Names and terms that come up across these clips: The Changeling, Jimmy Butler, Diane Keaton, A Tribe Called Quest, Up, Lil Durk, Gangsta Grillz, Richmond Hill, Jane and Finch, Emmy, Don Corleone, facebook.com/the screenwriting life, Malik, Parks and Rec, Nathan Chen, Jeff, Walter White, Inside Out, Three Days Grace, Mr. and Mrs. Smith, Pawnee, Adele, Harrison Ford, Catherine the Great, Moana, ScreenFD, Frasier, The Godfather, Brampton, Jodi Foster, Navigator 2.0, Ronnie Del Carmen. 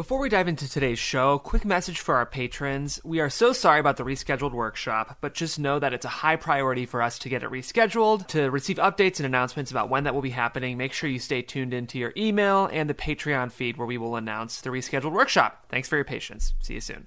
Before we dive into today's show, quick message for our patrons. We are so sorry about the rescheduled workshop, but just know that it's a high priority for us to get it rescheduled. To receive updates and announcements about when that will be happening, make sure you stay tuned into your email and the Patreon feed where we will announce the rescheduled workshop. Thanks for your patience. See you soon.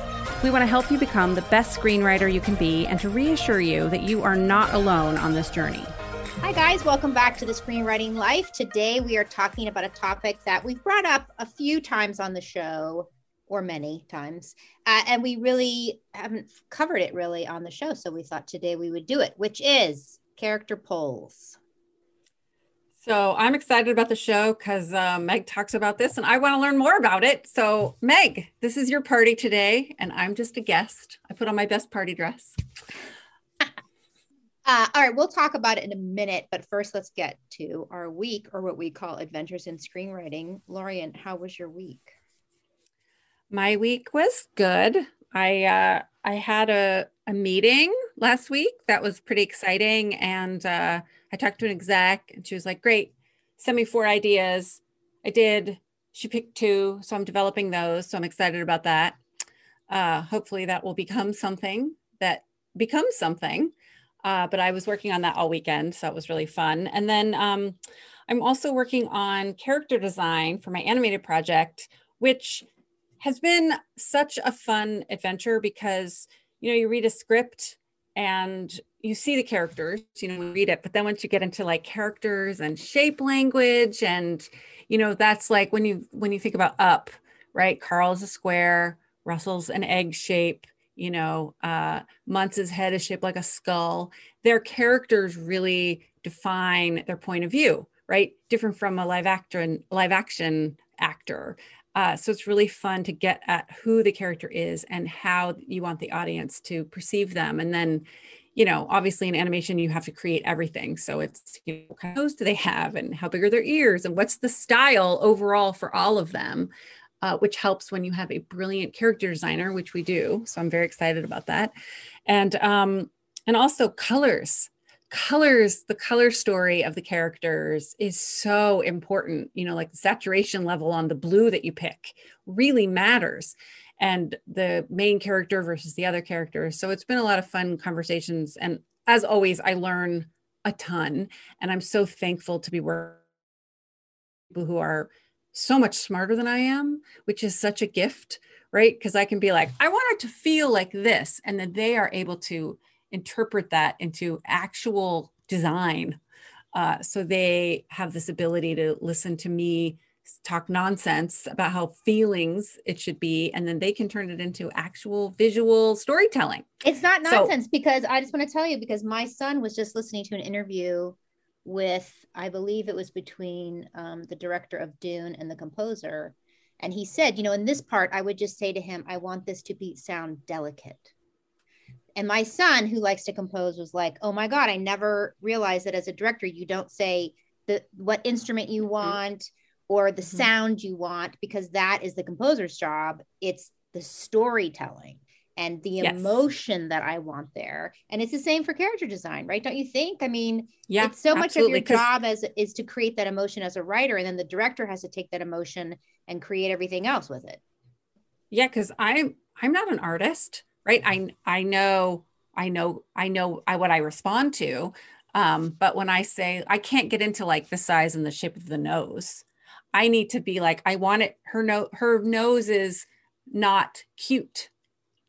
We want to help you become the best screenwriter you can be and to reassure you that you are not alone on this journey. Hi, guys. Welcome back to The Screenwriting Life. Today, we are talking about a topic that we've brought up a few times on the show, or many times, and we really haven't covered it really on the show. So we thought today we would do it, which is character polls. So I'm excited about the show because Meg talks about this and I want to learn more about it. So Meg, this is your party today and I'm just a guest. I put on my best party dress. All right, we'll talk about it in a minute, but first let's get to our week, or what we call Adventures in Screenwriting. Lorien, how was your week? My week was good. I had a meeting last week that was pretty exciting, and I talked to an exec and she was like, great, send me 4 ideas. I did. She picked 2. So I'm developing those. So I'm excited about that. Hopefully that will become something that becomes something. But I was working on that all weekend. So it was really fun. And then I'm also working on character design for my animated project, which has been such a fun adventure because, you know, you read a script and you see the characters, you know, read it. But then once you get into like characters and shape language, and, you know, that's like when you think about Up, right? Carl's a square, Russell's an egg shape, you know, Muntz's head is shaped like a skull. Their characters really define their point of view, right? Different from a live action actor. So it's really fun to get at who the character is and how you want the audience to perceive them. And then, you know, obviously in animation, you have to create everything. So it's, you know, what kind of nose do they have and how big are their ears and what's the style overall for all of them, which helps when you have a brilliant character designer, which we do. So I'm very excited about that. And also colors. The color story of the characters is so important, you know, like the saturation level on the blue that you pick really matters, and the main character versus the other characters. So it's been a lot of fun conversations. And as always, I learn a ton, and I'm so thankful to be working with people who are so much smarter than I am, which is such a gift, right? Because I can be like, I want it to feel like this. And then they are able to interpret that into actual design. So they have this ability to listen to me talk nonsense about how feelings it should be, and then they can turn it into actual visual storytelling. It's not nonsense, because I just want to tell you, because my son was just listening to an interview with, I believe it was between the director of Dune and the composer. And he said, you know, in this part, I would just say to him, I want this to be sound delicate. And my son, who likes to compose, was like, oh my God, I never realized that as a director, you don't say what instrument you want or the sound you want, because that is the composer's job. It's the storytelling and the emotion that I want there. And it's the same for character design, right? Don't you think? I mean, it's so much of your job is to create that emotion as a writer. And then the director has to take that emotion and create everything else with it. Yeah, because I'm not an artist. Right. I know what I respond to. But when I say I can't get into like the size and the shape of the nose, I need to be like, I want it. Her nose is not cute.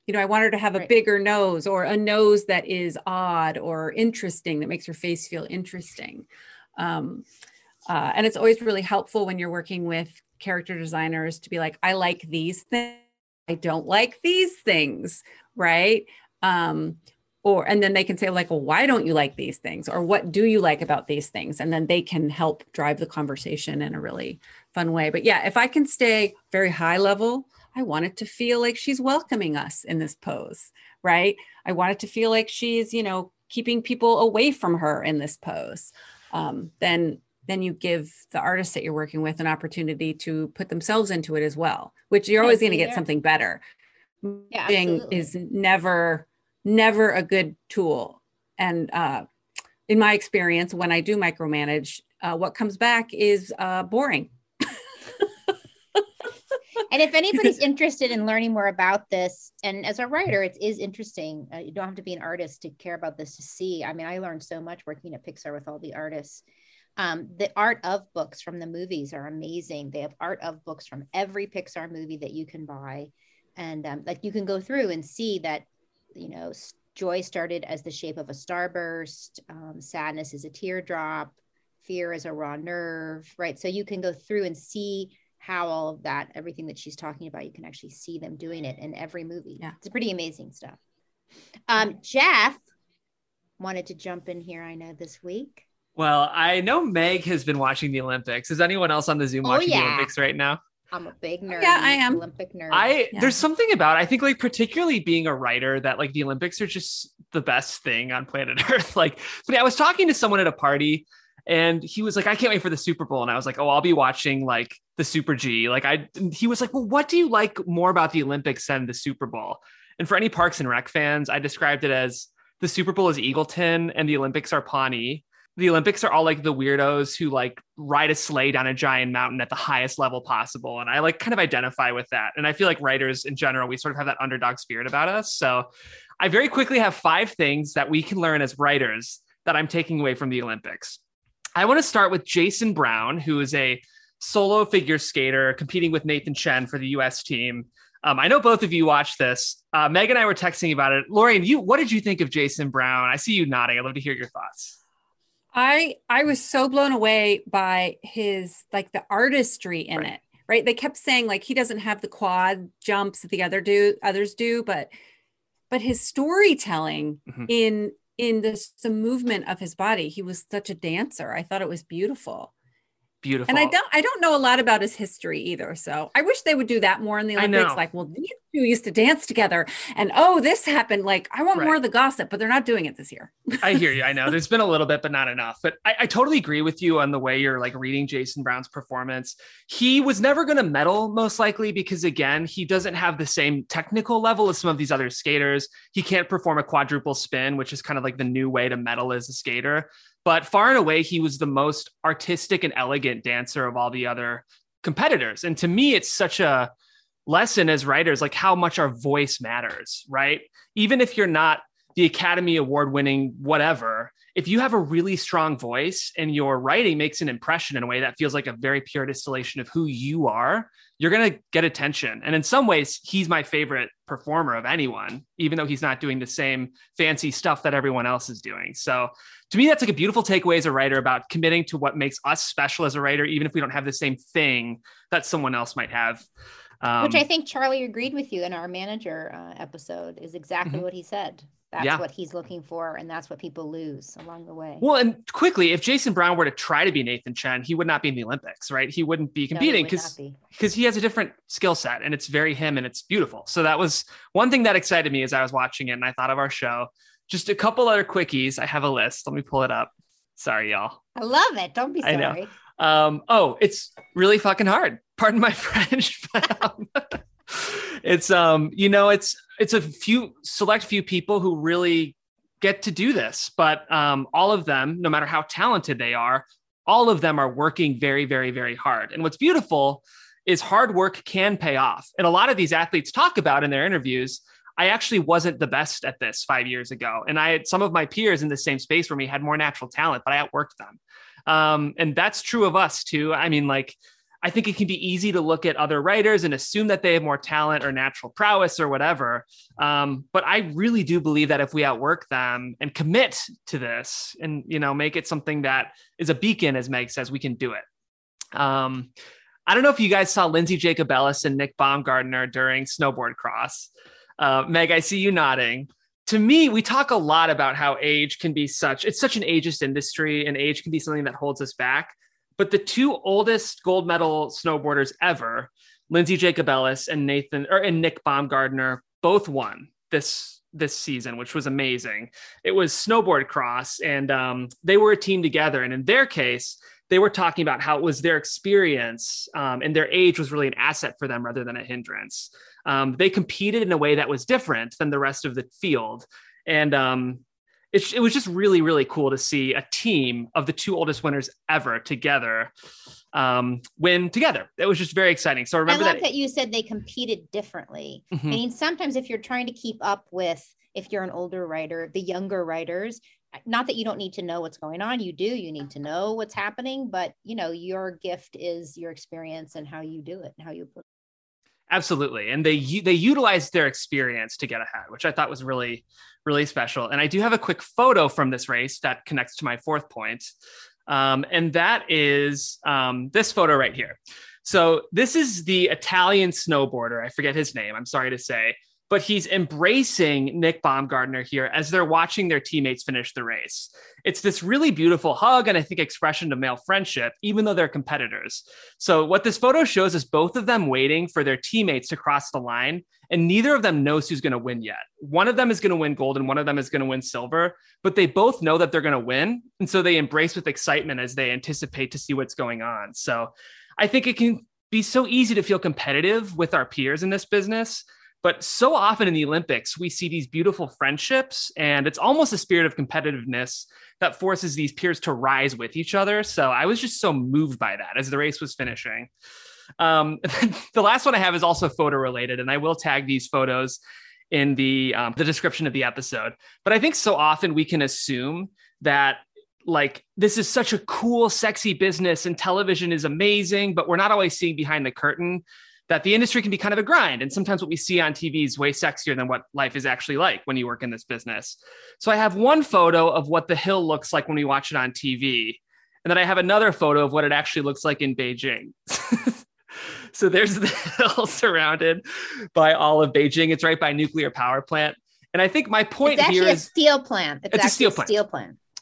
You know, I want her to have a bigger nose, or a nose that is odd or interesting, that makes her face feel interesting. And it's always really helpful when you're working with character designers to be like, I like these things. I don't like these things, right? And then they can say like, well, why don't you like these things? Or what do you like about these things? And then they can help drive the conversation in a really fun way. But yeah, if I can stay very high level, I want it to feel like she's welcoming us in this pose, right? I want it to feel like she's, you know, keeping people away from her in this pose. Then you give the artist that you're working with an opportunity to put themselves into it as well, which you're always going to get something better. Yeah, absolutely. Is never a good tool. And in my experience, when I do micromanage, what comes back is boring. And if anybody's interested in learning more about this, and as a writer, it is interesting. You don't have to be an artist to care about this to see. I mean, I learned so much working at Pixar with all the artists. The art of books from the movies are amazing. They have art of books from every Pixar movie that you can buy. And like you can go through and see that, you know, joy started as the shape of a starburst. Sadness is a teardrop. Fear is a raw nerve, right? So you can go through and see how all of that, everything that she's talking about, you can actually see them doing it in every movie. Yeah. It's pretty amazing stuff. Jeff wanted to jump in here, I know, this week. Well, I know Meg has been watching the Olympics. Is anyone else on the Zoom watching the Olympics right now? I'm a big nerd. Yeah, I am. Olympic nerd. There's something about, I think, like, particularly being a writer, that like the Olympics are just the best thing on planet Earth. Like, but I was talking to someone at a party, and he was like, I can't wait for the Super Bowl. And I was like, oh, I'll be watching like the Super G. He was like, well, what do you like more about the Olympics than the Super Bowl? And for any Parks and Rec fans, I described it as the Super Bowl is Eagleton and the Olympics are Pawnee. The Olympics are all like the weirdos who like ride a sleigh down a giant mountain at the highest level possible. And I like kind of identify with that. And I feel like writers in general, we sort of have that underdog spirit about us. So I very quickly have 5 things that we can learn as writers that I'm taking away from the Olympics. I want to start with Jason Brown, who is a solo figure skater competing with Nathan Chen for the U.S. team. I know both of you watched this. Meg and I were texting about it. Lorien, what did you think of Jason Brown? I see you nodding. I'd love to hear your thoughts. I was so blown away by his, like, the artistry in it, right? They kept saying, like, he doesn't have the quad jumps that the others do, but his storytelling in the movement of his body. He was such a dancer. I thought it was beautiful. Beautiful. And I don't know a lot about his history either. So I wish they would do that more in the Olympics. Like, well, these two used to dance together and, oh, this happened. Like, I want more of the gossip, but they're not doing it this year. I hear you. I know there's been a little bit, but not enough. But I totally agree with you on the way you're like reading Jason Brown's performance. He was never going to medal, most likely, because again, he doesn't have the same technical level as some of these other skaters. He can't perform a quadruple spin, which is kind of like the new way to medal as a skater. But far and away, he was the most artistic and elegant dancer of all the other competitors. And to me, it's such a lesson as writers, like how much our voice matters, right? Even if you're not the Academy Award winning whatever, if you have a really strong voice and your writing makes an impression in a way that feels like a very pure distillation of who you are, you're going to get attention. And in some ways, he's my favorite performer of anyone, even though he's not doing the same fancy stuff that everyone else is doing. So to me, that's like a beautiful takeaway as a writer about committing to what makes us special as a writer, even if we don't have the same thing that someone else might have. Which I think Charlie agreed with you in our manager episode is exactly what he said. That's what he's looking for. And that's what people lose along the way. Well, and quickly, if Jason Brown were to try to be Nathan Chen, he would not be in the Olympics, right? He wouldn't be competing because he has a different skill set and it's very him and it's beautiful. So that was one thing that excited me as I was watching it. And I thought of our show. Just a couple other quickies. I have a list. Let me pull it up. Sorry, y'all. I love it. Don't be sorry. I know. It's really fucking hard. Pardon my French. It's, it's a select few people who really get to do this, but all of them, no matter how talented they are, all of them are working very, very, very hard. And what's beautiful is hard work can pay off. And a lot of these athletes talk about in their interviews, I actually wasn't the best at this 5 years ago. And I had some of my peers in the same space where we had more natural talent, but I outworked them. And that's true of us too. I mean, like, I think it can be easy to look at other writers and assume that they have more talent or natural prowess or whatever. But I really do believe that if we outwork them and commit to this and, you know, make it something that is a beacon, as Meg says, we can do it. I don't know if you guys saw Lindsey Jacobellis and Nick Baumgartner during snowboard cross. Meg, I see you nodding. To me, we talk a lot about how age can be it's such an ageist industry, and age can be something that holds us back. But the two oldest gold medal snowboarders ever, Lindsey Jacobellis and Nick Baumgartner both won this season, which was amazing. It was snowboard cross, and they were a team together. And in their case, they were talking about how it was their experience and their age was really an asset for them rather than a hindrance. They competed in a way that was different than the rest of the field. And it was just really, really cool to see a team of the two oldest winners ever together win together. It was just very exciting. So remember I love that you said they competed differently. Mm-hmm. I mean, sometimes if you're trying to keep up with, if you're an older writer, the younger writers, not that you don't need to know what's going on. You do, you need to know what's happening, but you know, your gift is your experience and how you do it and how you put it. Absolutely. And they utilized their experience to get ahead, which I thought was really, really special. And I do have a quick photo from this race that connects to my fourth point. And that is this photo right here. So this is the Italian snowboarder. I forget his name, I'm sorry to say, but he's embracing Nick Baumgartner here as they're watching their teammates finish the race. It's this really beautiful hug and I think expression of male friendship, even though they're competitors. So what this photo shows is both of them waiting for their teammates to cross the line, and neither of them knows who's going to win yet. One of them is going to win gold and one of them is going to win silver, but they both know that they're going to win. And so they embrace with excitement as they anticipate to see what's going on. So I think it can be so easy to feel competitive with our peers in this business, but so often in the Olympics, we see these beautiful friendships, and it's almost a spirit of competitiveness that forces these peers to rise with each other. So I was just so moved by that as the race was finishing. The last one I have is also photo related, and I will tag these photos in the description of the episode. But I think so often we can assume that like this is such a cool, sexy business and television is amazing, but we're not always seeing behind the curtain that the industry can be kind of a grind. And sometimes what we see on TV is way sexier than what life is actually like when you work in this business. So I have one photo of what the hill looks like when we watch it on TV. And then I have another photo of what it actually looks like in Beijing. So there's the hill surrounded by all of Beijing. It's right by a nuclear power plant. And I think my point here is- It's actually a steel plant.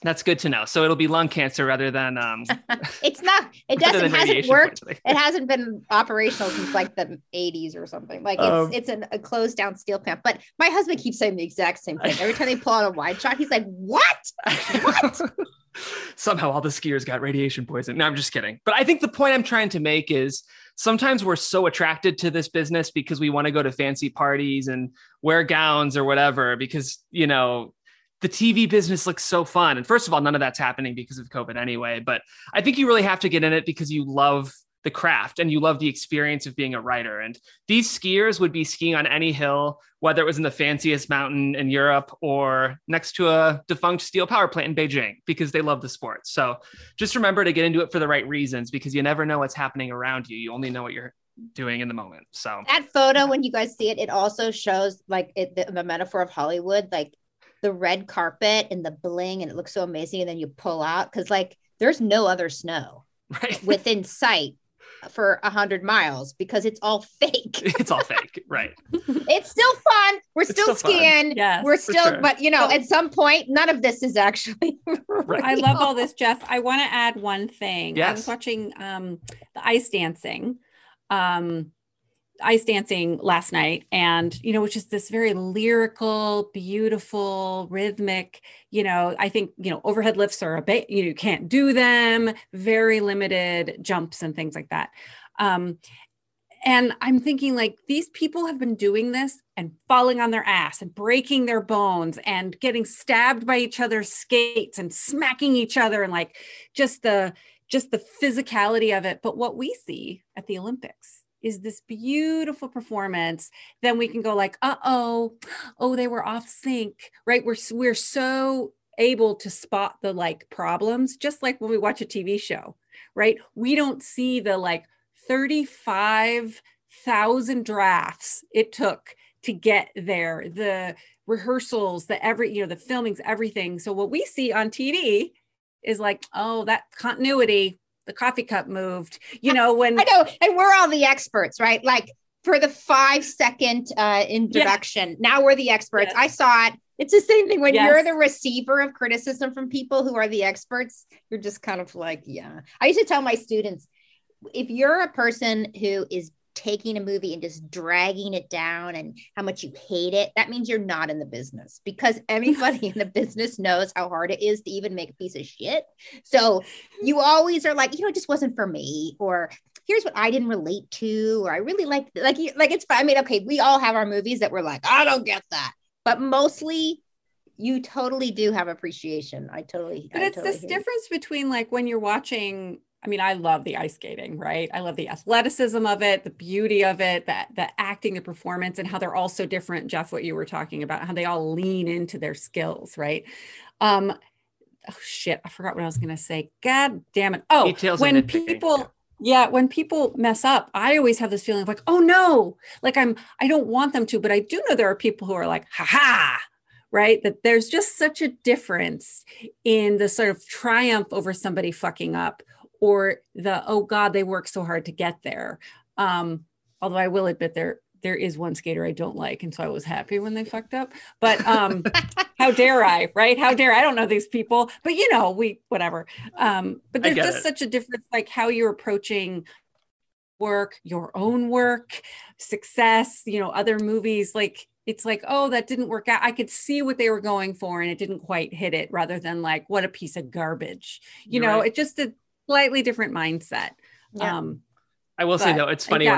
That's good to know. So it'll be lung cancer rather than it hasn't worked. It hasn't been operational since like the 80s or something. Like it's a closed down steel plant. But my husband keeps saying the exact same thing. Every time they pull out a wide shot, he's like, What? Somehow all the skiers got radiation poisoning. No, I'm just kidding. But I think the point I'm trying to make is sometimes we're so attracted to this business because we want to go to fancy parties and wear gowns or whatever, because, you know, the TV business looks so fun. And first of all, none of that's happening because of COVID anyway, but I think you really have to get in it because you love the craft and you love the experience of being a writer. And these skiers would be skiing on any hill, whether it was in the fanciest mountain in Europe or next to a defunct steel power plant in Beijing, because they love the sport. So just remember to get into it for the right reasons, because you never know what's happening around you. You only know what you're doing in the moment. So that photo, when you guys see it, it also shows like the metaphor of Hollywood, like the red carpet and the bling, and it looks so amazing. And then you pull out, because like there's no other snow within sight for 100 miles because it's all fake. It's all fake, right? It's still fun. We're still skiing. Yes, we're still, sure. But you know, at some point, none of this is actually real. I love all this, Jeff. I want to add one thing. Yes. I was watching the ice dancing last night, and you know, which is this very lyrical, beautiful, rhythmic, you know, I think, you know, overhead lifts are a bit, you know, you can't do them, very limited jumps and things like that. And I'm thinking like these people have been doing this and falling on their ass and breaking their bones and getting stabbed by each other's skates and smacking each other and like just the physicality of it. But what we see at the Olympics is this beautiful performance, then we can go like, they were off sync, right? We're so able to spot the like problems, just like when we watch a TV show, right? We don't see the like 35,000 drafts it took to get there, the rehearsals, the filmings, everything. So what we see on TV is like, oh, that continuity, the coffee cup moved, you know, when I know, and we're all the experts, right? Like for the 5-second introduction, Now we're the experts. Yes. I saw it. It's the same thing when you're the receiver of criticism from people who are the experts. You're just kind of like, yeah. I used to tell my students, if you're a person who is taking a movie and just dragging it down and how much you hate it, that means you're not in the business, because anybody in the business knows how hard it is to even make a piece of shit. So you always are like, you know, it just wasn't for me, or here's what I didn't relate to, or I really liked, like it's fine. I mean, okay, we all have our movies that we're like, I don't get that, but mostly you totally do have appreciation. But it's this difference between like when you're watching, I mean, I love the ice skating, right? I love the athleticism of it, the beauty of it, the acting, the performance, and how they're all so different, Jeff, what you were talking about, how they all lean into their skills, right? Oh shit, I forgot what I was going to say. God damn it. Oh, when people... Yeah, when people mess up, I always have this feeling of like, oh no, like I don't want them to, but I do know there are people who are like, ha ha, right? That there's just such a difference in the sort of triumph over somebody fucking up, or the, oh God, they work so hard to get there. Although I will admit there is one skater I don't like. And so I was happy when they fucked up, but how dare I, right? How dare I don't know these people, but you know, whatever. But there's just such a difference, like how you're approaching work, your own work, success, you know, other movies, like, it's like, oh, that didn't work out. I could see what they were going for and it didn't quite hit it, rather than like, what a piece of garbage, you know, right. It's just a slightly different mindset. Yeah. I will say though, it's funny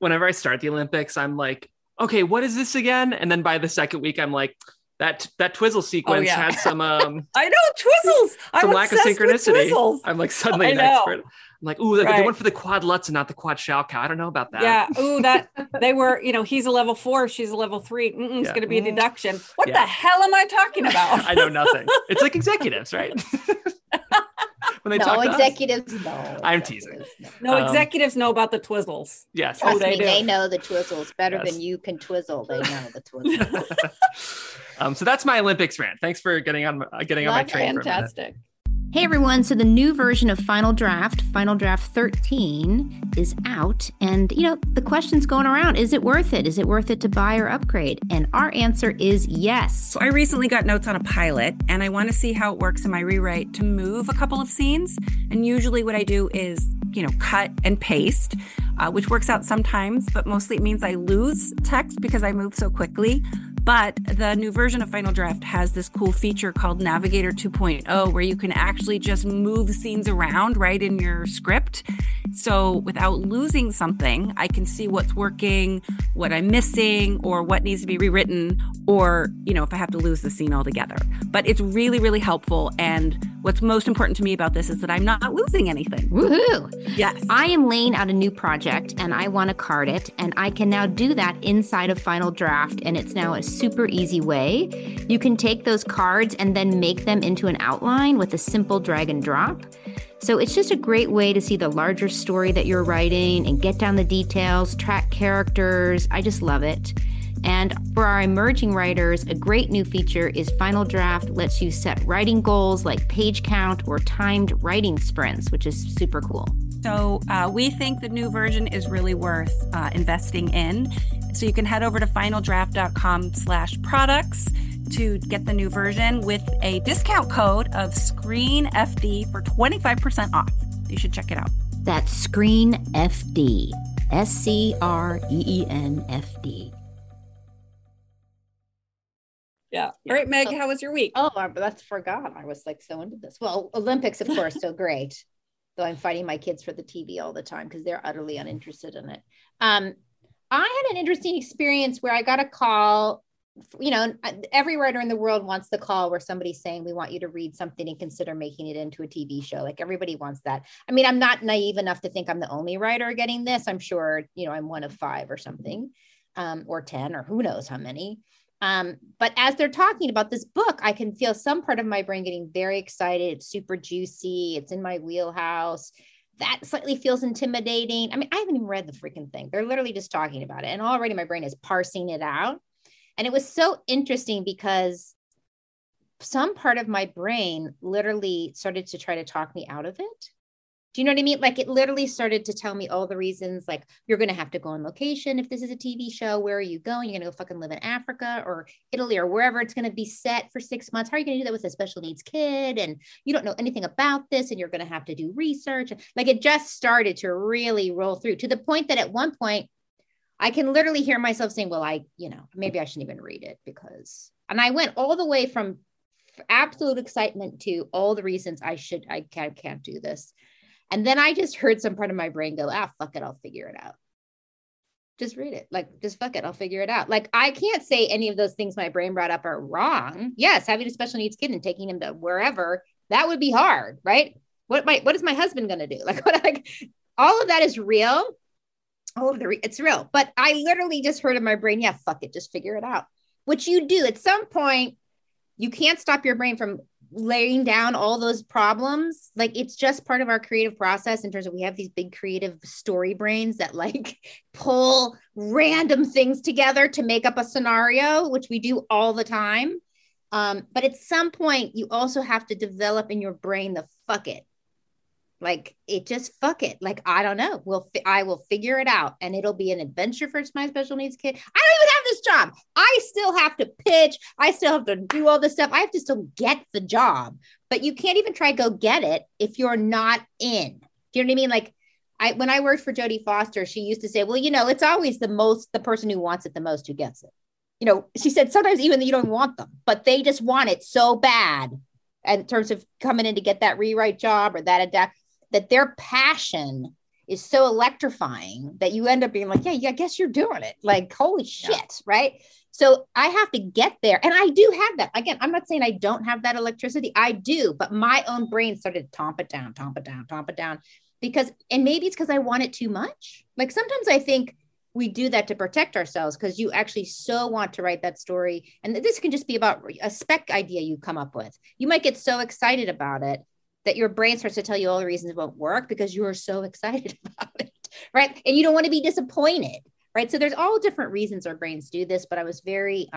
whenever I start the Olympics, I'm like, okay, what is this again? And then by the second week, I'm like, that twizzle sequence had some. I know twizzles. Some lack of synchronicity. I'm like suddenly an expert. I'm like, ooh, they went for the quad Lutz and not the quad Shalka. I don't know about that. Yeah. Ooh, that they were. You know, he's a level 4, she's a level 3. It's going to be a deduction. What the hell am I talking about? I know nothing. It's like executives, right? When they talk to executives, us? I'm teasing. No, executives know about the twizzles. Yes. Trust me, they know the twizzles better than you can twizzle. They know the twizzles. So that's my Olympics rant. Thanks for getting on my train. Fantastic. Hey everyone, so the new version of Final Draft 13 is out, and you know, the question's going around, is it worth it? Is it worth it to buy or upgrade? And our answer is yes. So I recently got notes on a pilot, and I want to see how it works in my rewrite to move a couple of scenes, and usually what I do is, you know, cut and paste, which works out sometimes, but mostly it means I lose text because I move so quickly. But the new version of Final Draft has this cool feature called Navigator 2.0, where you can actually just move scenes around right in your script. So without losing something, I can see what's working, what I'm missing, or what needs to be rewritten, or, you know, if I have to lose the scene altogether. But it's really, really helpful. And what's most important to me about this is that I'm not losing anything. Woohoo! Yes. I am laying out a new project, and I want to card it. And I can now do that inside of Final Draft. And it's now a super easy way. You can take those cards and then make them into an outline with a simple drag and drop. So it's just a great way to see the larger story that you're writing and get down the details, track characters. I just love it. And for our emerging writers, a great new feature is Final Draft lets you set writing goals like page count or timed writing sprints, which is super cool. So we think the new version is really worth investing in. So you can head over to finaldraft.com/products to get the new version with a discount code of ScreenFD for 25% off. You should check it out. That's ScreenFD, ScreenFD. Yeah. All right, Meg, how was your week? Oh, that's forgot. I was like so into this. Well, Olympics, of course, so great. Though I'm fighting my kids for the TV all the time because they're utterly uninterested in it. I had an interesting experience where I got a call. You know, every writer in the world wants the call where somebody's saying, we want you to read something and consider making it into a TV show. Like everybody wants that. I mean, I'm not naive enough to think I'm the only writer getting this. I'm sure, you know, I'm one of 5 or something, or 10, or who knows how many. But as they're talking about this book, I can feel some part of my brain getting very excited. It's super juicy. It's in my wheelhouse. That slightly feels intimidating. I mean, I haven't even read the freaking thing. They're literally just talking about it. And already my brain is parsing it out. And it was so interesting because some part of my brain literally started to try to talk me out of it. Do you know what I mean? Like it literally started to tell me all the reasons, like you're going to have to go on location. If this is a TV show, where are you going? You're going to go fucking live in Africa or Italy or wherever it's going to be set for 6 months. How are you going to do that with a special needs kid? And you don't know anything about this, and you're going to have to do research. Like it just started to really roll through to the point that at one point I can literally hear myself saying, well, maybe I shouldn't even read it because, and I went all the way from absolute excitement to all the reasons I can't do this. And then I just heard some part of my brain go, fuck it, I'll figure it out. Just read it. Just fuck it, I'll figure it out. I can't say any of those things my brain brought up are wrong. Yes, having a special needs kid and taking him to wherever, that would be hard, right? What is my husband going to do? All of that is real. It's real. But I literally just heard in my brain, fuck it, just figure it out. Which you do at some point. You can't stop your brain from laying down all those problems. It's just part of our creative process in terms of we have these big creative story brains that pull random things together to make up a scenario, which we do all the time. But at some point, you also have to develop in your brain the fuck it. Fuck it. I don't know. I will figure it out. And it'll be an adventure for my special needs kid. I don't even have this job. I still have to pitch. I still have to do all this stuff. I have to still get the job. But you can't even try go get it if you're not in. Do you know what I mean? When I worked for Jodi Foster, she used to say, well, it's always the person who wants it the most who gets it. She said, sometimes even you don't want them, but they just want it so bad in terms of coming in to get that rewrite job or that adapt. That their passion is so electrifying that you end up being yeah, I guess you're doing it. Holy shit, yeah. Right? So I have to get there. And I do have that. Again, I'm not saying I don't have that electricity. I do, but my own brain started to tomp it down. And maybe it's because I want it too much. Sometimes I think we do that to protect ourselves because you actually so want to write that story. And this can just be about a spec idea you come up with. You might get so excited about it that your brain starts to tell you all the reasons it won't work because you are so excited about it, right? And you don't want to be disappointed, right? So there's all different reasons our brains do this, but I was very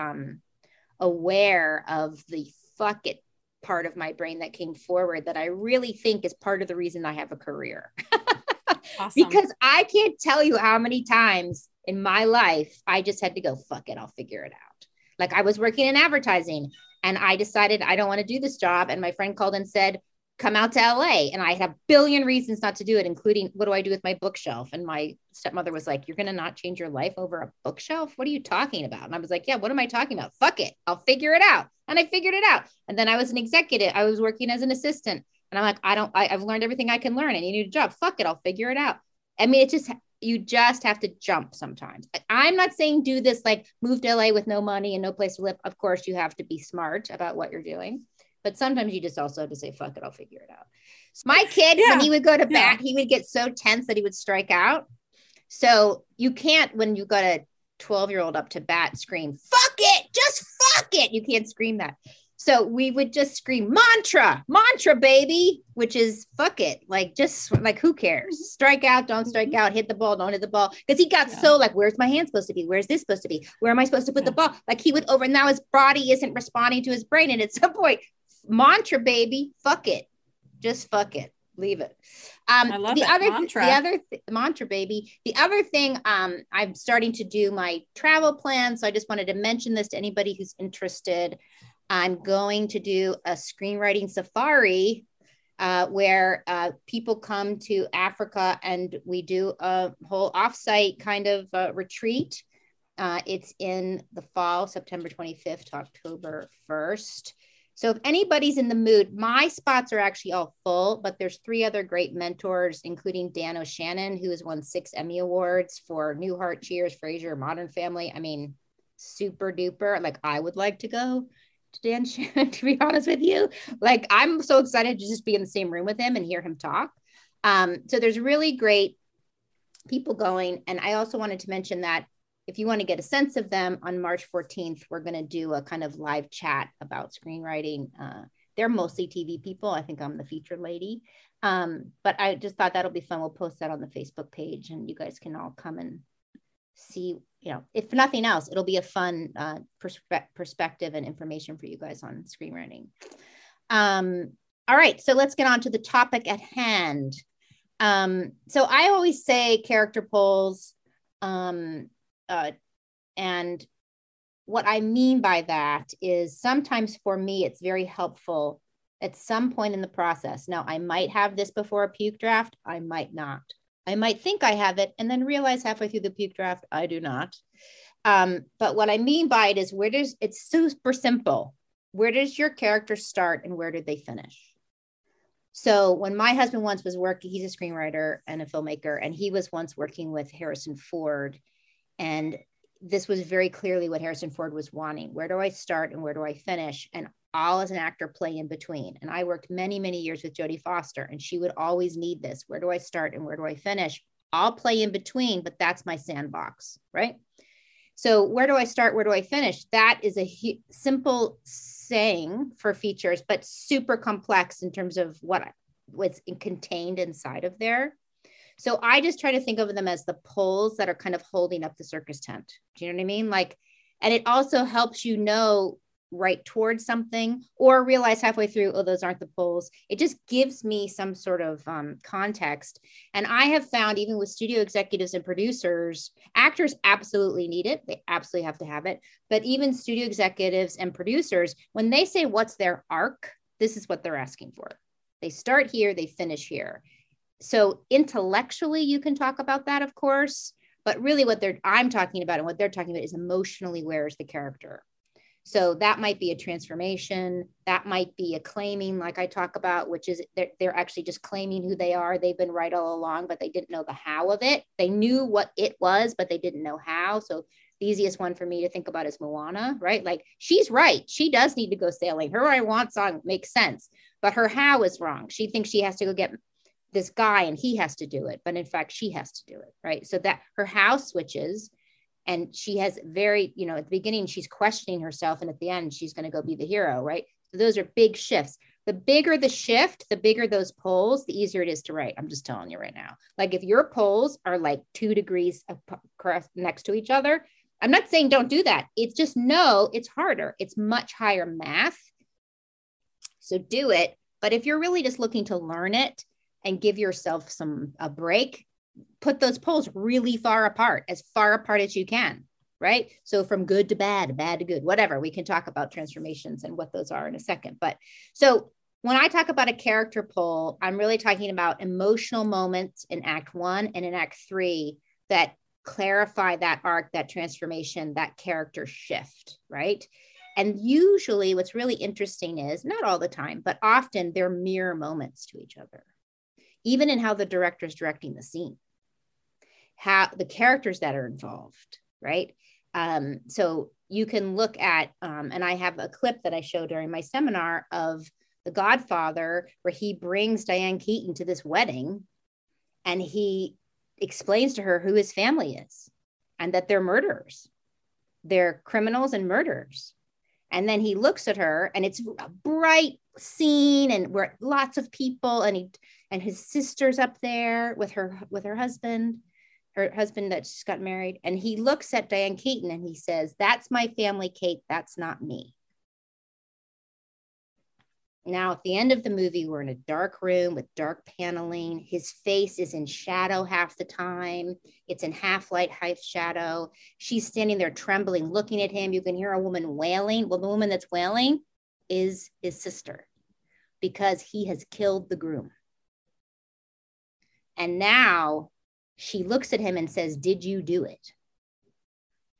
aware of the fuck it part of my brain that came forward that I really think is part of the reason I have a career. Awesome. Because I can't tell you how many times in my life, I just had to go, fuck it, I'll figure it out. I was working in advertising and I decided I don't want to do this job. And my friend called and said, come out to LA. And I had a billion reasons not to do it, including what do I do with my bookshelf? And my stepmother was like, you're going to not change your life over a bookshelf? What are you talking about? And I was like, yeah, what am I talking about? Fuck it. I'll figure it out. And I figured it out. And then I was an executive. I was working as an assistant and I'm like, I've learned everything I can learn. I need a job. Fuck it. I'll figure it out. I mean, you just have to jump sometimes. I'm not saying do this, move to LA with no money and no place to live. Of course you have to be smart about what you're doing. But sometimes you just also have to say, fuck it, I'll figure it out. My kid, when he would go to bat, he would get so tense that he would strike out. So you can't, when you got a 12-year-old up to bat, scream, fuck it, just fuck it. You can't scream that. So we would just scream mantra, baby, which is fuck it. Who cares? Strike out, don't strike out, hit the ball, don't hit the ball. Because he got so where's my hand supposed to be? Where's this supposed to be? Where am I supposed to put the ball? He would over, now his body isn't responding to his brain. And at some point, mantra, baby, fuck it, just fuck it, leave it. I love the other mantra. Mantra, baby. The other thing, I'm starting to do my travel plan, so I just wanted to mention this to anybody who's interested. I'm going to do a screenwriting safari where people come to Africa and we do a whole offsite kind of retreat. It's in the fall, September 25th to October 1st. So if anybody's in the mood, my spots are actually all full, but there's 3 other great mentors, including Dan O'Shannon, who has won 6 Emmy Awards for Newhart, Cheers, Frasier, Modern Family. I mean, super duper. I would like to go to Dan Shannon, to be honest with you. I'm so excited to just be in the same room with him and hear him talk. So there's really great people going. And I also wanted to mention that if you want to get a sense of them, on March 14th, we're going to do a kind of live chat about screenwriting. They're mostly TV people. I think I'm the featured lady. But I just thought that'll be fun. We'll post that on the Facebook page and you guys can all come and see, if nothing else, it'll be a fun perspective and information for you guys on screenwriting. All right, so let's get on to the topic at hand. So I always say character polls. And what I mean by that is sometimes for me, it's very helpful at some point in the process. Now, I might have this before a puke draft. I might not. I might think I have it and then realize halfway through the puke draft, I do not. But what I mean by it is where does, it's super simple. Where does your character start and where did they finish? So when my husband once was working, he's a screenwriter and a filmmaker, and he was once working with Harrison Ford. And this was very clearly what Harrison Ford was wanting. Where do I start and where do I finish? And I'll, as an actor, play in between. And I worked many, many years with Jodi Foster, and she would always need this. Where do I start and where do I finish? I'll play in between, but that's my sandbox, right? So where do I start? Where do I finish? That is a simple saying for features, but super complex in terms of what's contained inside of there. So I just try to think of them as the poles that are kind of holding up the circus tent. Do you know what I mean? Like, and it also helps you know right towards something or realize halfway through, oh, those aren't the poles. It just gives me some sort of context. And I have found even with studio executives and producers, actors absolutely need it. They absolutely have to have it. But even studio executives and producers, when they say what's their arc, this is what they're asking for. They start here, they finish here. So intellectually, you can talk about that, of course, but really what I'm talking about and what they're talking about is emotionally, where is the character? So that might be a transformation, that might be a claiming, like I talk about, which is they're actually just claiming who they are. They've been right all along, but they didn't know the how of it. They knew what it was, but they didn't know how. So the easiest one for me to think about is Moana, right? Like, she's right. She does need to go sailing. Her I want song makes sense, but her how is wrong. She thinks she has to go get this guy and he has to do it, but in fact, she has to do it, right? So that her how switches. And she has very, you know, at the beginning, she's questioning herself. And at the end, she's going to go be the hero, right? So those are big shifts. The bigger the shift, the bigger those poles, the easier it is to write. I'm just telling you right now. Like if your poles are like 2 degrees across next to each other, I'm not saying don't do that. It's just, no, it's harder. It's much higher math. So do it. But if you're really just looking to learn it and give yourself a break, put those poles really far apart as you can, right? So from good to bad, bad to good, whatever, we can talk about transformations and what those are in a second. But so when I talk about a character pole, I'm really talking about emotional moments in Act 1 and in Act 3 that clarify that arc, that transformation, that character shift, right? And usually what's really interesting is, not all the time, but often they're mirror moments to each other, even in how the director is directing the scene, how the characters that are involved, right? So you can look at, and I have a clip that I show during my seminar of The Godfather, where he brings Diane Keaton to this wedding and he explains to her who his family is and that they're murderers. They're criminals and murderers. And then he looks at her and it's a bright scene and where lots of people and his sister's up there with her husband that just got married. And he looks at Diane Keaton and he says, "That's my family, Kate, that's not me." Now at the end of the movie, we're in a dark room with dark paneling. His face is in shadow half the time. It's in half light, half shadow. She's standing there trembling, looking at him. You can hear a woman wailing. Well, the woman that's wailing is his sister because he has killed the groom. And now she looks at him and says, "Did you do it?"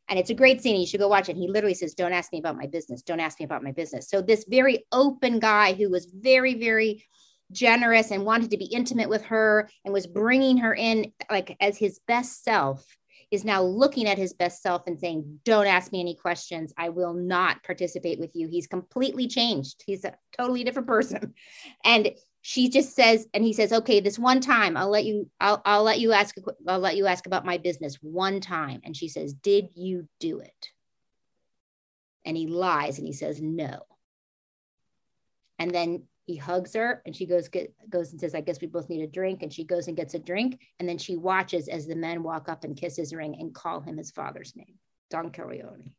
And it's a great scene. You should go watch it. He literally says, "Don't ask me about my business. Don't ask me about my business." So this very open guy who was very, very generous and wanted to be intimate with her and was bringing her in like as his best self is now looking at his best self and saying, "Don't ask me any questions. I will not participate with you." He's completely changed. He's a totally different person. And she just says, and he says, "Okay, this one time, I'll let you ask about my business one time." And she says, "Did you do it?" And he lies and he says, "No." And then he hugs her and she goes and says, "I guess we both need a drink." And she goes and gets a drink. And then she watches as the men walk up and kiss his ring and call him his father's name, Don Corleone.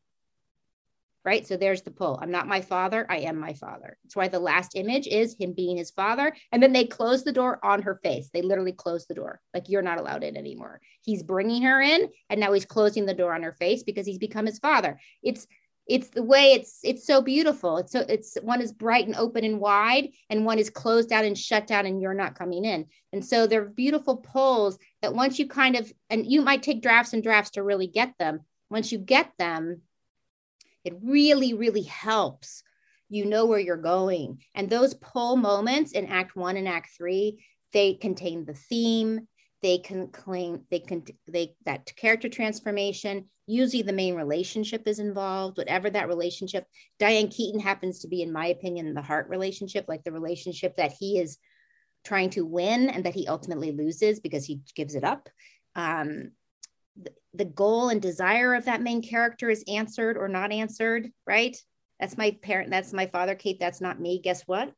Right? So there's the pull. I'm not my father. I am my father. That's why the last image is him being his father. And then they close the door on her face. They literally close the door. Like, you're not allowed in anymore. He's bringing her in and now he's closing the door on her face because he's become his father. It's it's the way it's so beautiful. It's so one is bright and open and wide, and one is closed out and shut down and you're not coming in. And so they're beautiful poles that once you kind of, and you might take drafts and drafts to really get them. Once you get them, it really, really helps. You know where you're going. And those pole moments in Act 1 and Act 3, they contain the theme. They can claim, that character transformation, usually the main relationship is involved, whatever that relationship. Diane Keaton happens to be, in my opinion, the heart relationship, like the relationship that he is trying to win and that he ultimately loses because he gives it up. The goal and desire of that main character is answered or not answered, right? That's my parent, that's my father, Kate, that's not me. Guess what?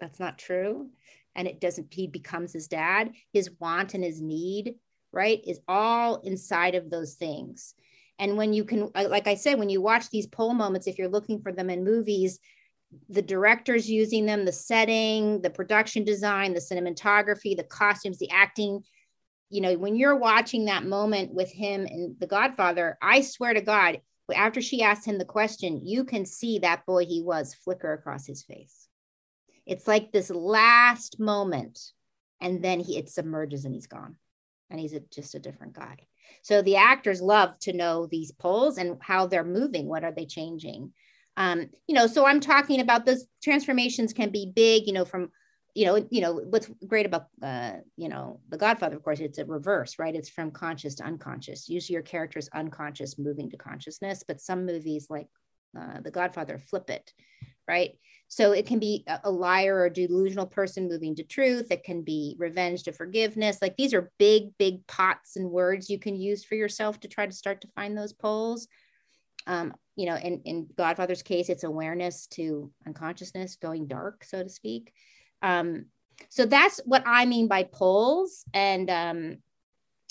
That's not true. And it doesn't, he becomes his dad, his want and his need, right, is all inside of those things. And when you can, like I said, when you watch these pole moments, if you're looking for them in movies, the director's using them, the setting, the production design, the cinematography, the costumes, the acting, you know, when you're watching that moment with him in The Godfather, I swear to God, after she asked him the question, you can see that boy he was flicker across his face. It's like this last moment, and then it submerges and he's gone, and he's just a different guy. So the actors love to know these poles and how they're moving. What are they changing? You know, so I'm talking about those transformations can be big, you know, from, you know, what's great about, you know, The Godfather, of course, it's a reverse, right? It's from conscious to unconscious. Usually your character is unconscious moving to consciousness, but some movies like The Godfather flip it, right? So it can be a liar or delusional person moving to truth. It can be revenge to forgiveness. Like these are big, big pots and words you can use for yourself to try to start to find those poles. You know, in Godfather's case, it's awareness to unconsciousness, going dark, so to speak. So that's what I mean by poles. And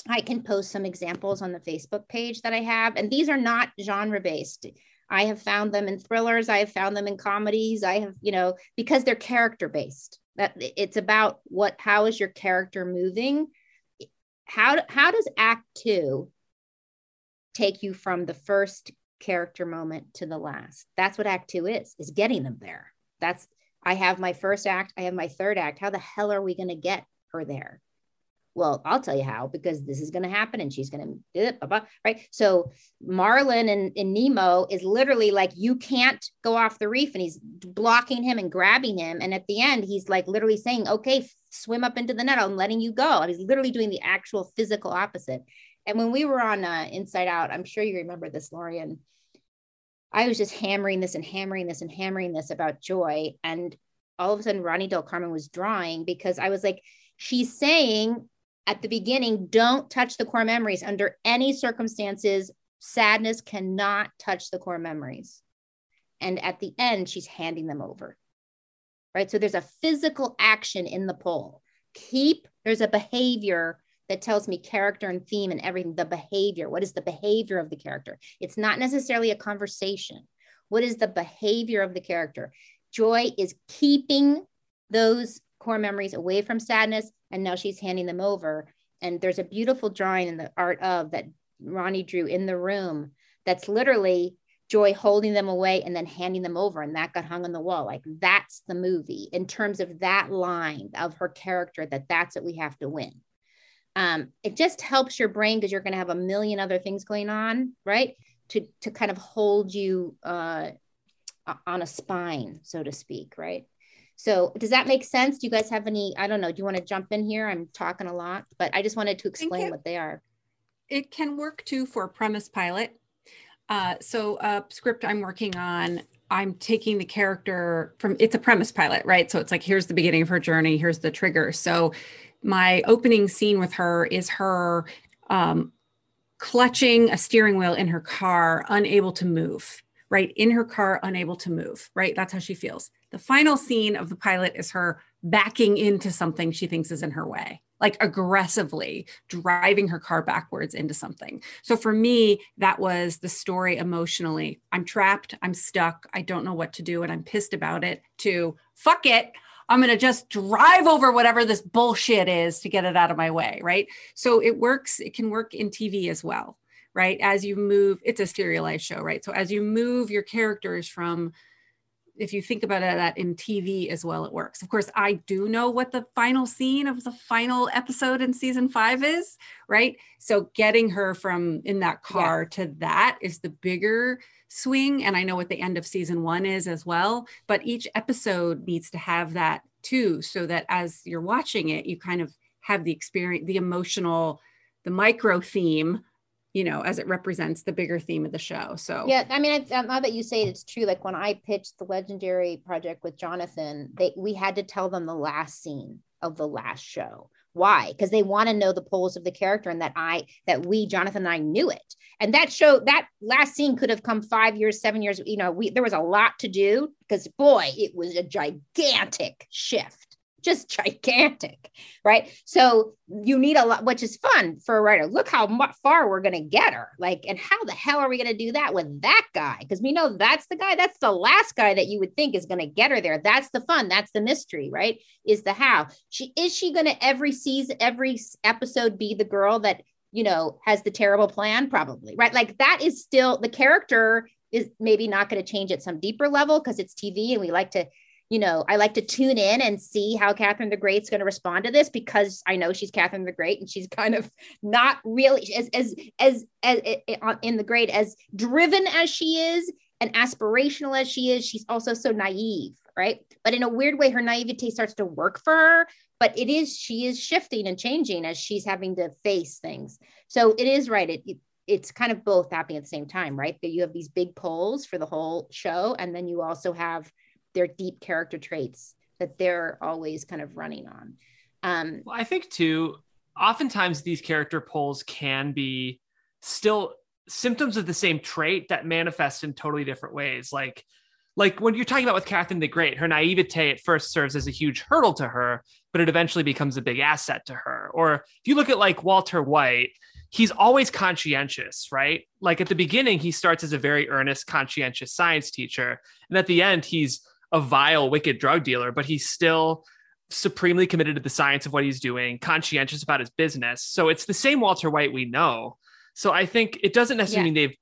I can post some examples on the Facebook page that I have. And these are not genre-based. I have found them in thrillers. I have found them in comedies. I have, you know, because they're character based. That it's about how is your character moving? How does Act 2 take you from the first character moment to the last? That's what Act 2 is getting them there. That's, I have my first act. I have my third act. How the hell are we going to get her there? Well, I'll tell you how, because this is going to happen and she's going to do it, blah, blah, right? So Marlin in Nemo is literally like, you can't go off the reef, and he's blocking him and grabbing him. And at the end, he's like literally saying, okay, swim up into the net. I'm letting you go. And he's literally doing the actual physical opposite. And when we were on Inside Out, I'm sure you remember this, Lorien, I was just hammering this and hammering this and hammering this about Joy. And all of a sudden, Ronnie Del Carmen was drawing, because I was like, she's saying, at the beginning, don't touch the core memories under any circumstances. Sadness cannot touch the core memories. And at the end, she's handing them over, right? So there's a physical action in the pole. There's a behavior that tells me character and theme and everything, the behavior. What is the behavior of the character? It's not necessarily a conversation. What is the behavior of the character? Joy is keeping those core memories away from sadness, and now she's handing them over. And there's a beautiful drawing in the art of that Ronnie drew in the room that's literally Joy holding them away and then handing them over, and that got hung on the wall. Like, that's the movie in terms of that line of her character, that's what we have to win. It just helps your brain, because you're going to have a million other things going on, right, to kind of hold you on a spine, so to speak, right? So does that make sense? Do you guys have any, I don't know, do you want to jump in here? I'm talking a lot, but I just wanted to explain what they are. It can work too for a premise pilot. So a script I'm working on, I'm taking the character from, it's a premise pilot, right? So it's like, here's the beginning of her journey, here's the trigger. So my opening scene with her is her clutching a steering wheel in her car, unable to move, right? In her car, unable to move, right? That's how she feels. The final scene of the pilot is her backing into something she thinks is in her way, like aggressively driving her car backwards into something. So for me, that was the story emotionally. I'm trapped, I'm stuck, I don't know what to do, and I'm pissed about it, to fuck it, I'm gonna just drive over whatever this bullshit is to get it out of my way, right? So it works, it can work in TV as well, right? As you move, it's a serialized show, right? So as you move your characters from, if you think about it, that in TV as well, it works. Of course, I do know what the final scene of the final episode in season 5 is, right? So getting her from in that car to that is the bigger swing. And I know what the end of season 1 is as well, but each episode needs to have that too, so that as you're watching it, you kind of have the experience, the emotional, the micro theme, you know, as it represents the bigger theme of the show. So yeah, I mean, now that you say it, it's true. Like when I pitched the Legendary project with Jonathan, we had to tell them the last scene of the last show. Why? Because they want to know the poles of the character, and that we, Jonathan and I, knew it. And that show, that last scene could have come 5 years, 7 years. You know, there was a lot to do because boy, it was a gigantic shift. Just gigantic, right? So you need a lot, which is fun for a writer. Look how far we're going to get her. Like, and how the hell are we going to do that with that guy? Because we know that's the guy, that's the last guy that you would think is going to get her there. That's the fun. That's the mystery, right? Is the how. Is she going to every episode be the girl that, you know, has the terrible plan? Probably, right? Like that is still, the character is maybe not going to change at some deeper level because it's TV and we like to, you know, I like to tune in and see how Catherine the Great's going to respond to this because I know she's Catherine the Great and she's kind of not really as in the great, as driven as she is and aspirational as she is. She's also so naive, right? But in a weird way, her naivete starts to work for her, but she is shifting and changing as she's having to face things. So it is right. It's kind of both happening at the same time, right? That you have these big poles for the whole show. And then you also have their deep character traits that they're always kind of running on. Well, I think too, oftentimes these character pulls can be still symptoms of the same trait that manifests in totally different ways. Like when you're talking about with Catherine the Great, her naivete at first serves as a huge hurdle to her, but it eventually becomes a big asset to her. Or if you look at like Walter White, he's always conscientious, right? Like at the beginning, he starts as a very earnest, conscientious science teacher. And at the end, he's a vile, wicked drug dealer, but he's still supremely committed to the science of what he's doing, conscientious about his business. So it's the same Walter White we know. So I think it doesn't necessarily mean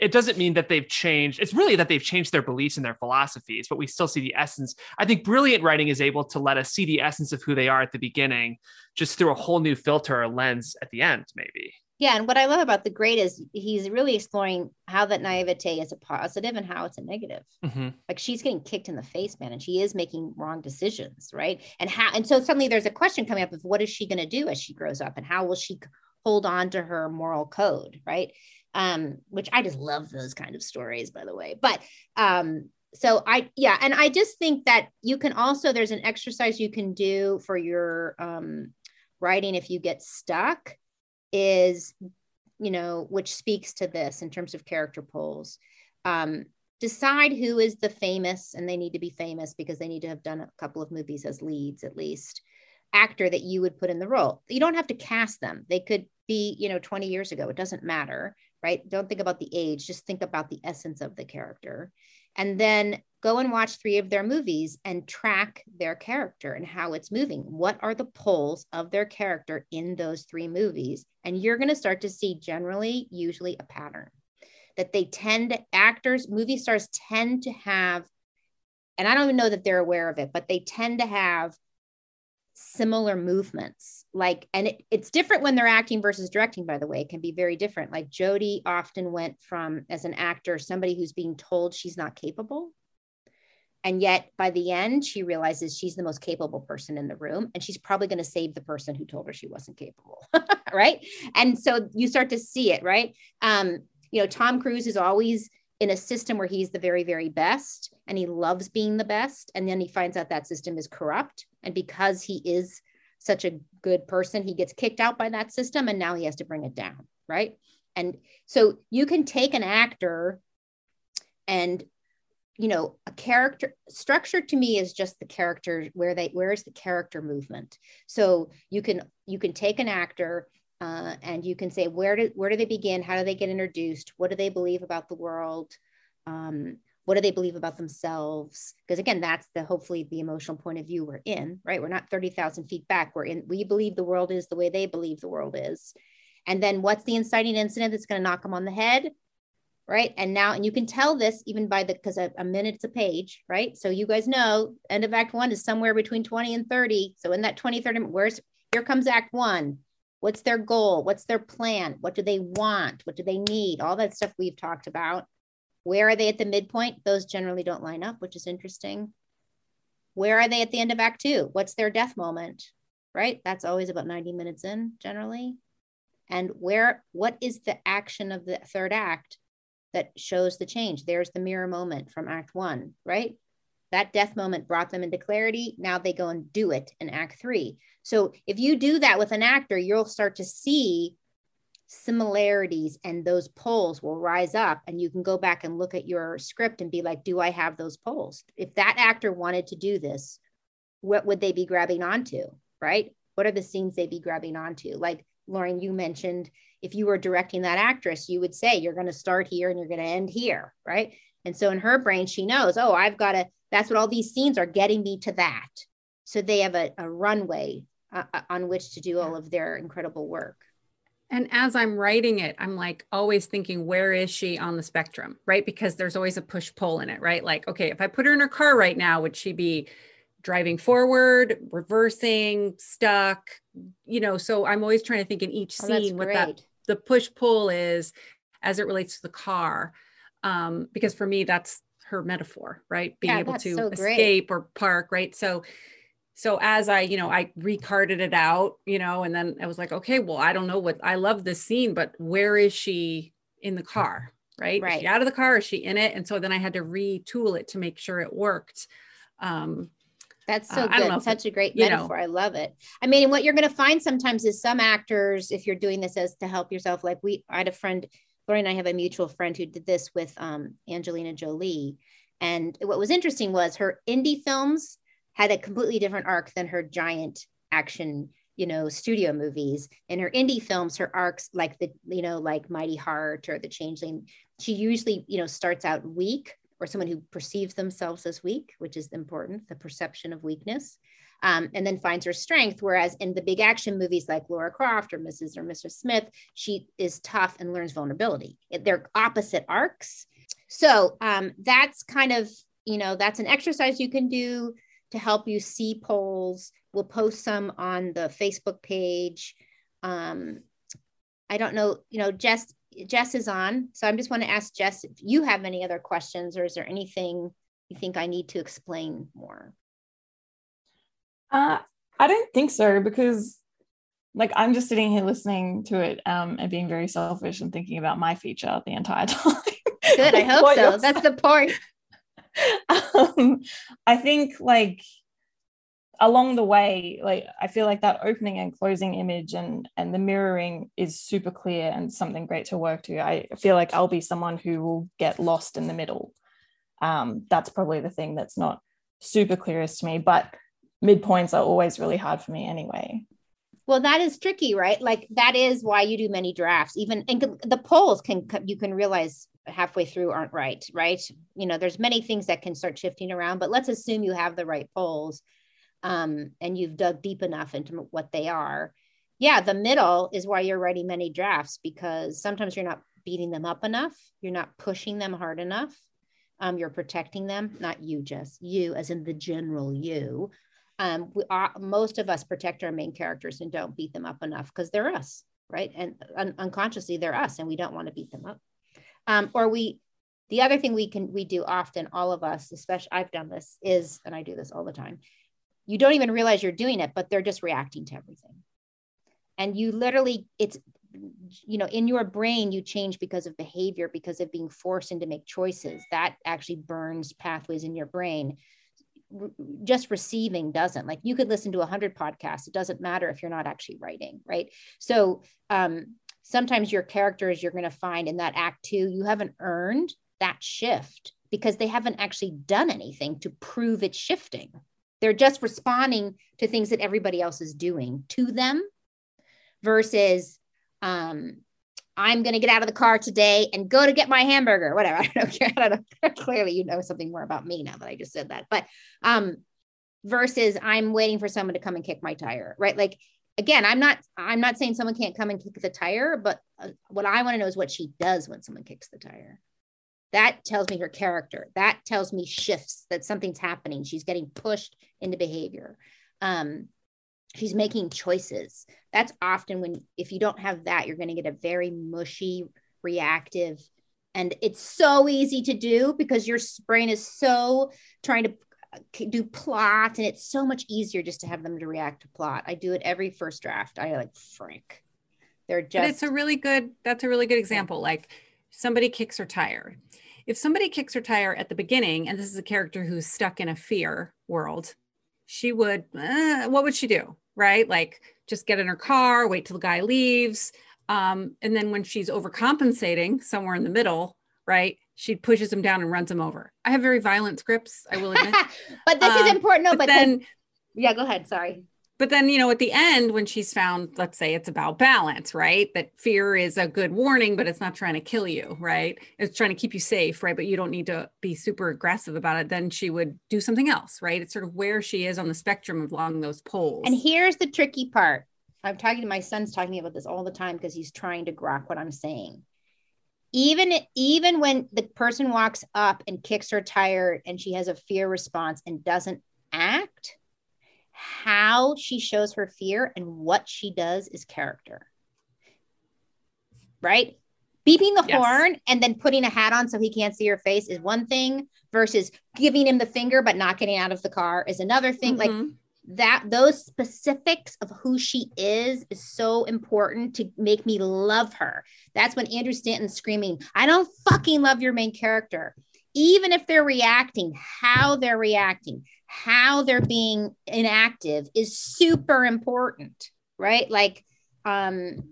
it doesn't mean that they've changed. It's really that they've changed their beliefs and their philosophies, but we still see the essence. I think brilliant writing is able to let us see the essence of who they are at the beginning, just through a whole new filter or lens at the end, maybe. Yeah. And what I love about The Great is he's really exploring how that naivete is a positive and how it's a negative. Mm-hmm. Like she's getting kicked in the face, man, and she is making wrong decisions. Right. And so suddenly there's a question coming up of what is she going to do as she grows up and how will she hold on to her moral code? Right. Which I just love those kind of stories, by the way. But And I just think that you can also, there's an exercise you can do for your writing if you get stuck. Is, you know, which speaks to this in terms of character polls, decide who is the famous, and they need to be famous because they need to have done a couple of movies as leads, at least, actor that you would put in the role. You don't have to cast them. They could be, you know, 20 years ago, it doesn't matter, right? Don't think about the age, just think about the essence of the character. And then go and watch 3 of their movies and track their character and how it's moving. What are the poles of their character in those 3 movies? And you're going to start to see generally, usually a pattern that they movie stars tend to have, and I don't even know that they're aware of it, but they tend to have similar movements. Like, and it's different when they're acting versus directing, by the way, it can be very different. Like Jodi often went from, as an actor, somebody who's being told she's not capable. And yet by the end, she realizes she's the most capable person in the room and she's probably going to save the person who told her she wasn't capable, right? And so you start to see it, right? You know, Tom Cruise is always in a system where he's the very, very best and he loves being the best. And then he finds out that system is corrupt. And because he is such a good person, he gets kicked out by that system and now he has to bring it down, right? And so you can take an actor and, you know, a character structure to me is just the character where's the character movement. So you can take an actor and you can say, where do they begin? How do they get introduced? What do they believe about the world? What do they believe about themselves? Because again, that's hopefully the emotional point of view we're in, right? We're not 30,000 feet back. We believe the world is the way they believe the world is. And then what's the inciting incident that's going to knock them on the head, right? And now, and you can tell this even by the, because a minute's a page, right? So you guys know end of act one is somewhere between 20 and 30. So in that 20, 30, where's, here comes act one. What's their goal? What's their plan? What do they want? What do they need? All that stuff we've talked about. Where are they at the midpoint? Those generally don't line up, which is interesting. Where are they at the end of act two? What's their death moment, right? That's always about 90 minutes in generally. And where, what is the action of the third act that shows the change? There's the mirror moment from act one, right? That death moment brought them into clarity. Now they go and do it in act three. So if you do that with an actor, you'll start to see similarities and those poles will rise up, and you can go back and look at your script and be like, do I have those poles? If that actor wanted to do this, what would they be grabbing onto, right? What are the scenes they'd be grabbing onto? Like Lorien, you mentioned, if you were directing that actress, you would say, you're going to start here and you're going to end here, right? And so in her brain, she knows, oh, I've got to, that's what all these scenes are getting me to that. So they have a runway on which to do all of their incredible work. And as I'm writing it, I'm like always thinking, where is she on the spectrum, right? Because there's always a push-pull in it, right? Like, okay, if I put her in her car right now, would she be driving forward, reversing, stuck? You know, so I'm always trying to think in each scene what that, the push-pull is as it relates to the car. Because for me, that's her metaphor, right? Being able to escape or park, right? So as I, you know, I recarded it out, you know, and then I was like, okay, well, I don't know what, I love this scene, but where is she in the car, right? Is she out of the car? Is she in it? And so then I had to retool it to make sure it worked. That's so good. Such a great metaphor. I love it. I mean, what you're going to find sometimes is some actors, if you're doing this as to help yourself, like I had a friend, Lorien and I have a mutual friend who did this with Angelina Jolie. And what was interesting was her indie films had a completely different arc than her giant action, you know, studio movies. In her indie films, her arcs, like the, you know, like Mighty Heart or The Changeling, she usually, you know, starts out weak, or someone who perceives themselves as weak, which is important, the perception of weakness, and then finds her strength. Whereas in the big action movies like Laura Croft or Mrs. or Mr. Smith, she is tough and learns vulnerability. They're opposite arcs. So that's kind of, you know, that's an exercise you can do to help you see polls. We'll post some on the Facebook page. I don't know, you know, Jess is on. So I just want to ask Jess if you have any other questions, or is there anything you think I need to explain more? I don't think so, because like, I'm just sitting here listening to it and being very selfish and thinking about my feature the entire time. Good, I hope so. That's the point. I think like along the way, like I feel like that opening and closing image and the mirroring is super clear and something great to work to. I feel like I'll be someone who will get lost in the middle. That's probably the thing that's not super clearest to me, but midpoints are always really hard for me anyway. Well, that is tricky, right? Like that is why you do many drafts, even, and the polls can, you can realize halfway through aren't right, right? You know, there's many things that can start shifting around, but let's assume you have the right polls and you've dug deep enough into what they are. Yeah, the middle is why you're writing many drafts, because sometimes you're not beating them up enough. You're not pushing them hard enough. You're protecting them, not you, just you as in the general you. Most of us protect our main characters and don't beat them up enough because they're us, right? And unconsciously they're us and we don't want to beat them up. The other thing we do often, all of us, especially I've done this is, and I do this all the time, you don't even realize you're doing it, but they're just reacting to everything. And you literally, it's, you know, in your brain, you change because of behavior, because of being forced into make choices. That actually burns pathways in your brain. Just receiving doesn't. Like you could listen to 100 podcasts. It doesn't matter if you're not actually writing, right? So, sometimes your characters you're going to find in that act two, you haven't earned that shift because they haven't actually done anything to prove it's shifting. They're just responding to things that everybody else is doing to them versus I'm going to get out of the car today and go to get my hamburger, whatever. I don't care. I don't know. Clearly, you know something more about me now that I just said that, but versus I'm waiting for someone to come and kick my tire, right? Like again, I'm not saying someone can't come and kick the tire, but what I want to know is what she does when someone kicks the tire. That tells me her character. That tells me shifts, that something's happening. She's getting pushed into behavior. She's making choices. That's often when, if you don't have that, you're going to get a very mushy, reactive, and it's so easy to do because your brain is so trying to do plot, and it's so much easier just to have them to react to plot. I do it every first draft. I like, Frank, they're just. But it's that's a really good example. Like somebody kicks her tire. If somebody kicks her tire at the beginning, and this is a character who's stuck in a fear world, she would, what would she do? Right? Like just get in her car, wait till the guy leaves. And then when she's overcompensating somewhere in the middle, right, she pushes him down and runs him over. I have very violent scripts, I will admit. But this is important. No, but then, yeah, go ahead. Sorry. But then, you know, at the end, when she's found, let's say it's about balance, right? That fear is a good warning, but it's not trying to kill you, right? It's trying to keep you safe, right? But you don't need to be super aggressive about it. Then she would do something else, right? It's sort of where she is on the spectrum along those poles. And here's the tricky part. I'm talking to my son's talking about this all the time because he's trying to grok what I'm saying. Even when the person walks up and kicks her tire and she has a fear response and doesn't act, how she shows her fear and what she does is character, right? Beeping the horn and then putting a hat on so he can't see her face is one thing versus giving him the finger but not getting out of the car is another thing. Mm-hmm. Like that, those specifics of who she is so important to make me love her. That's when Andrew Stanton's screaming, I don't fucking love your main character. Even if they're reacting, how they're reacting, how they're being inactive is super important, right? Like Andrew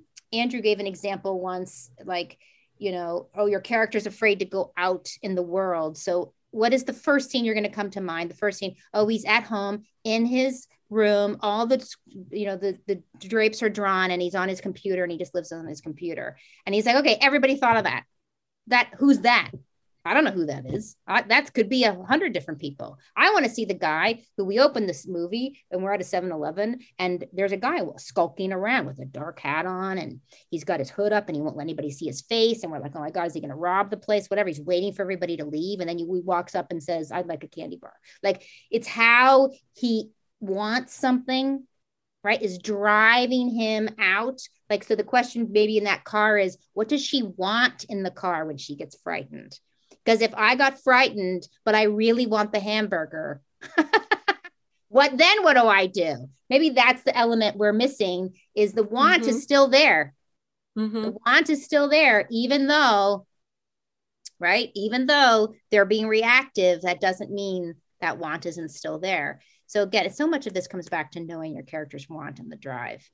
gave an example once, like, you know, oh, your character's afraid to go out in the world. So what is the first scene you're going to come to mind? The first scene, oh, he's at home in his room, all the, you know, the drapes are drawn and he's on his computer and he just lives on his computer. And he's like, okay, everybody thought of that. That, who's that? I don't know who that is. That could be 100 different people. I want to see the guy who we opened this movie and we're at a 7-Eleven and there's a guy skulking around with a dark hat on and he's got his hood up and he won't let anybody see his face. And we're like, oh my God, is he going to rob the place? Whatever. He's waiting for everybody to leave. And then he walks up and says, I'd like a candy bar. Like it's how he wants something, right, is driving him out. Like, so the question maybe in that car is, what does she want in the car when she gets frightened? Because if I got frightened, but I really want the hamburger, what do I do? Maybe that's the element we're missing is the want is still there. Mm-hmm. The want is still there, even though, right? Even though they're being reactive, that doesn't mean that want isn't still there. So again, so much of this comes back to knowing your character's want and the drive.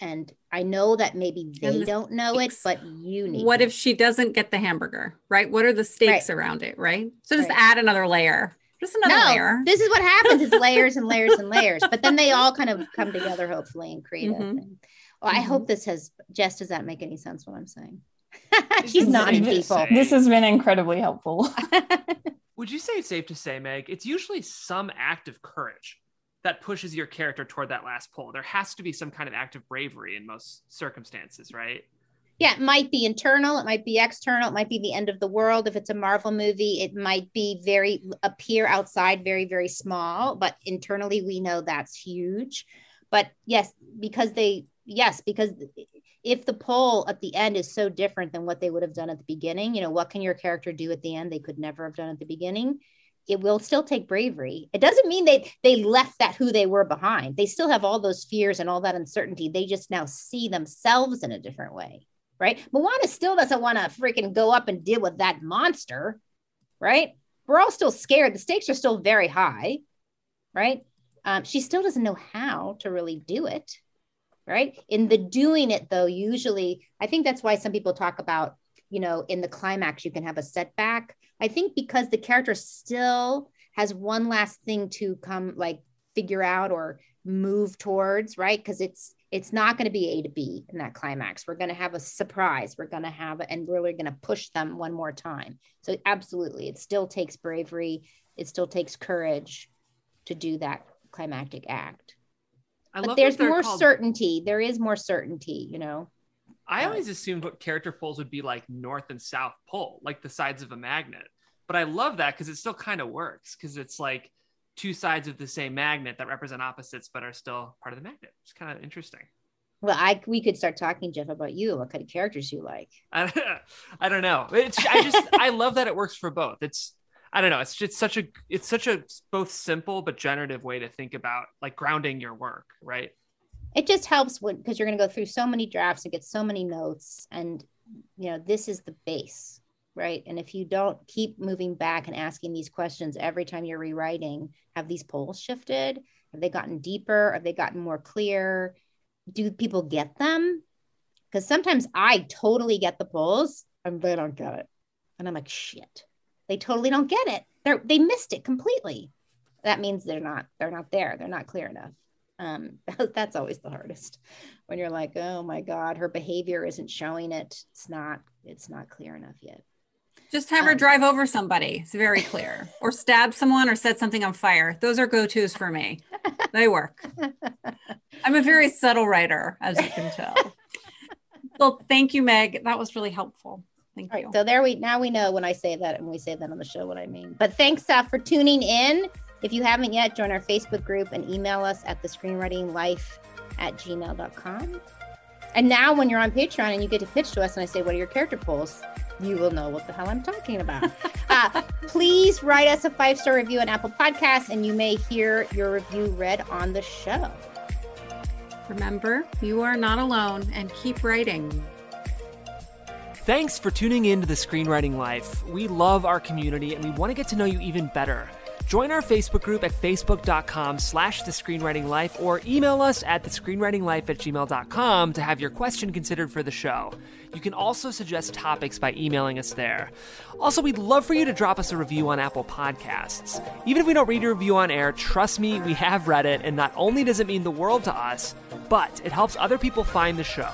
And I know that maybe they don't know it, but you need. What if she doesn't get the hamburger, right? What are the stakes around it, right? So just add another layer, just another layer. This is what happens is layers and layers and layers, but then they all kind of come together, hopefully, and create a thing. Well, I hope this has, Jess, does that make any sense what I'm saying? She's nodding people. This has been incredibly helpful. Would you say it's safe to say, Meg, it's usually some act of courage that pushes your character toward that last pole? There has to be some kind of act of bravery in most circumstances, right? Yeah, it might be internal, it might be external, it might be the end of the world. If it's a Marvel movie, it might be appear outside very, very small, but internally we know that's huge. But because if the pole at the end is so different than what they would have done at the beginning, you know, what can your character do at the end they could never have done at the beginning? It will still take bravery. It doesn't mean they left that who they were behind. They still have all those fears and all that uncertainty. They just now see themselves in a different way, right? Moana still doesn't want to freaking go up and deal with that monster, right? We're all still scared. The stakes are still very high, right? She still doesn't know how to really do it, right? In the doing it though, usually, I think that's why some people talk about, you know, in the climax, you can have a setback. I think because the character still has one last thing to come, like figure out or move towards, right? Because it's not going to be A to B in that climax. We're going to have a surprise. We're going to have, and really going to push them one more time. So absolutely, it still takes bravery. It still takes courage to do that climactic act. But there's more certainty. There is more certainty, you know. I always assumed what character poles would be like North and South Pole, like the sides of a magnet. But I love that because it still kind of works because it's like two sides of the same magnet that represent opposites but are still part of the magnet. It's kind of interesting. Well, we could start talking, Jeff, about you and what kind of characters you like. I don't know. I love that it works for both. It's just such a both simple but generative way to think about like grounding your work, right? It just helps because you're going to go through so many drafts and get so many notes, and you know this is the base, right? And if you don't keep moving back and asking these questions every time you're rewriting, have these poles shifted? Have they gotten deeper? Have they gotten more clear? Do people get them? Because sometimes I totally get the polls and they don't get it. And I'm like, shit, they totally don't get it. They missed it completely. That means they're not there. They're not clear enough. That's always the hardest when you're like, oh my God, her behavior isn't showing it. It's not clear enough yet. Just have her drive over somebody. It's very clear. Or stab someone or set something on fire. Those are go-tos for me. They work. I'm a very subtle writer, as you can tell. Well, thank you, Meg. That was really helpful. Thank you. All right, so now we know when I say that and we say that on the show what I mean. But thanks for tuning in. If you haven't yet, join our Facebook group and email us at thescreenwritinglife@gmail.com. And now when you're on Patreon and you get to pitch to us and I say, what are your character pulls? You will know what the hell I'm talking about. Please write us a 5-star review on Apple Podcasts and you may hear your review read on the show. Remember, you are not alone and keep writing. Thanks for tuning in to The Screenwriting Life. We love our community and we want to get to know you even better. Join our Facebook group at facebook.com/thescreenwritinglife or email us at thescreenwritinglife@gmail.com to have your question considered for the show. You can also suggest topics by emailing us there. Also, we'd love for you to drop us a review on Apple Podcasts. Even if we don't read your review on air, trust me, we have read it, and not only does it mean the world to us, but it helps other people find the show.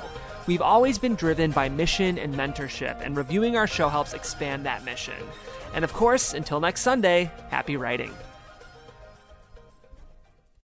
We've always been driven by mission and mentorship, and reviewing our show helps expand that mission. And of course, until next Sunday, happy writing.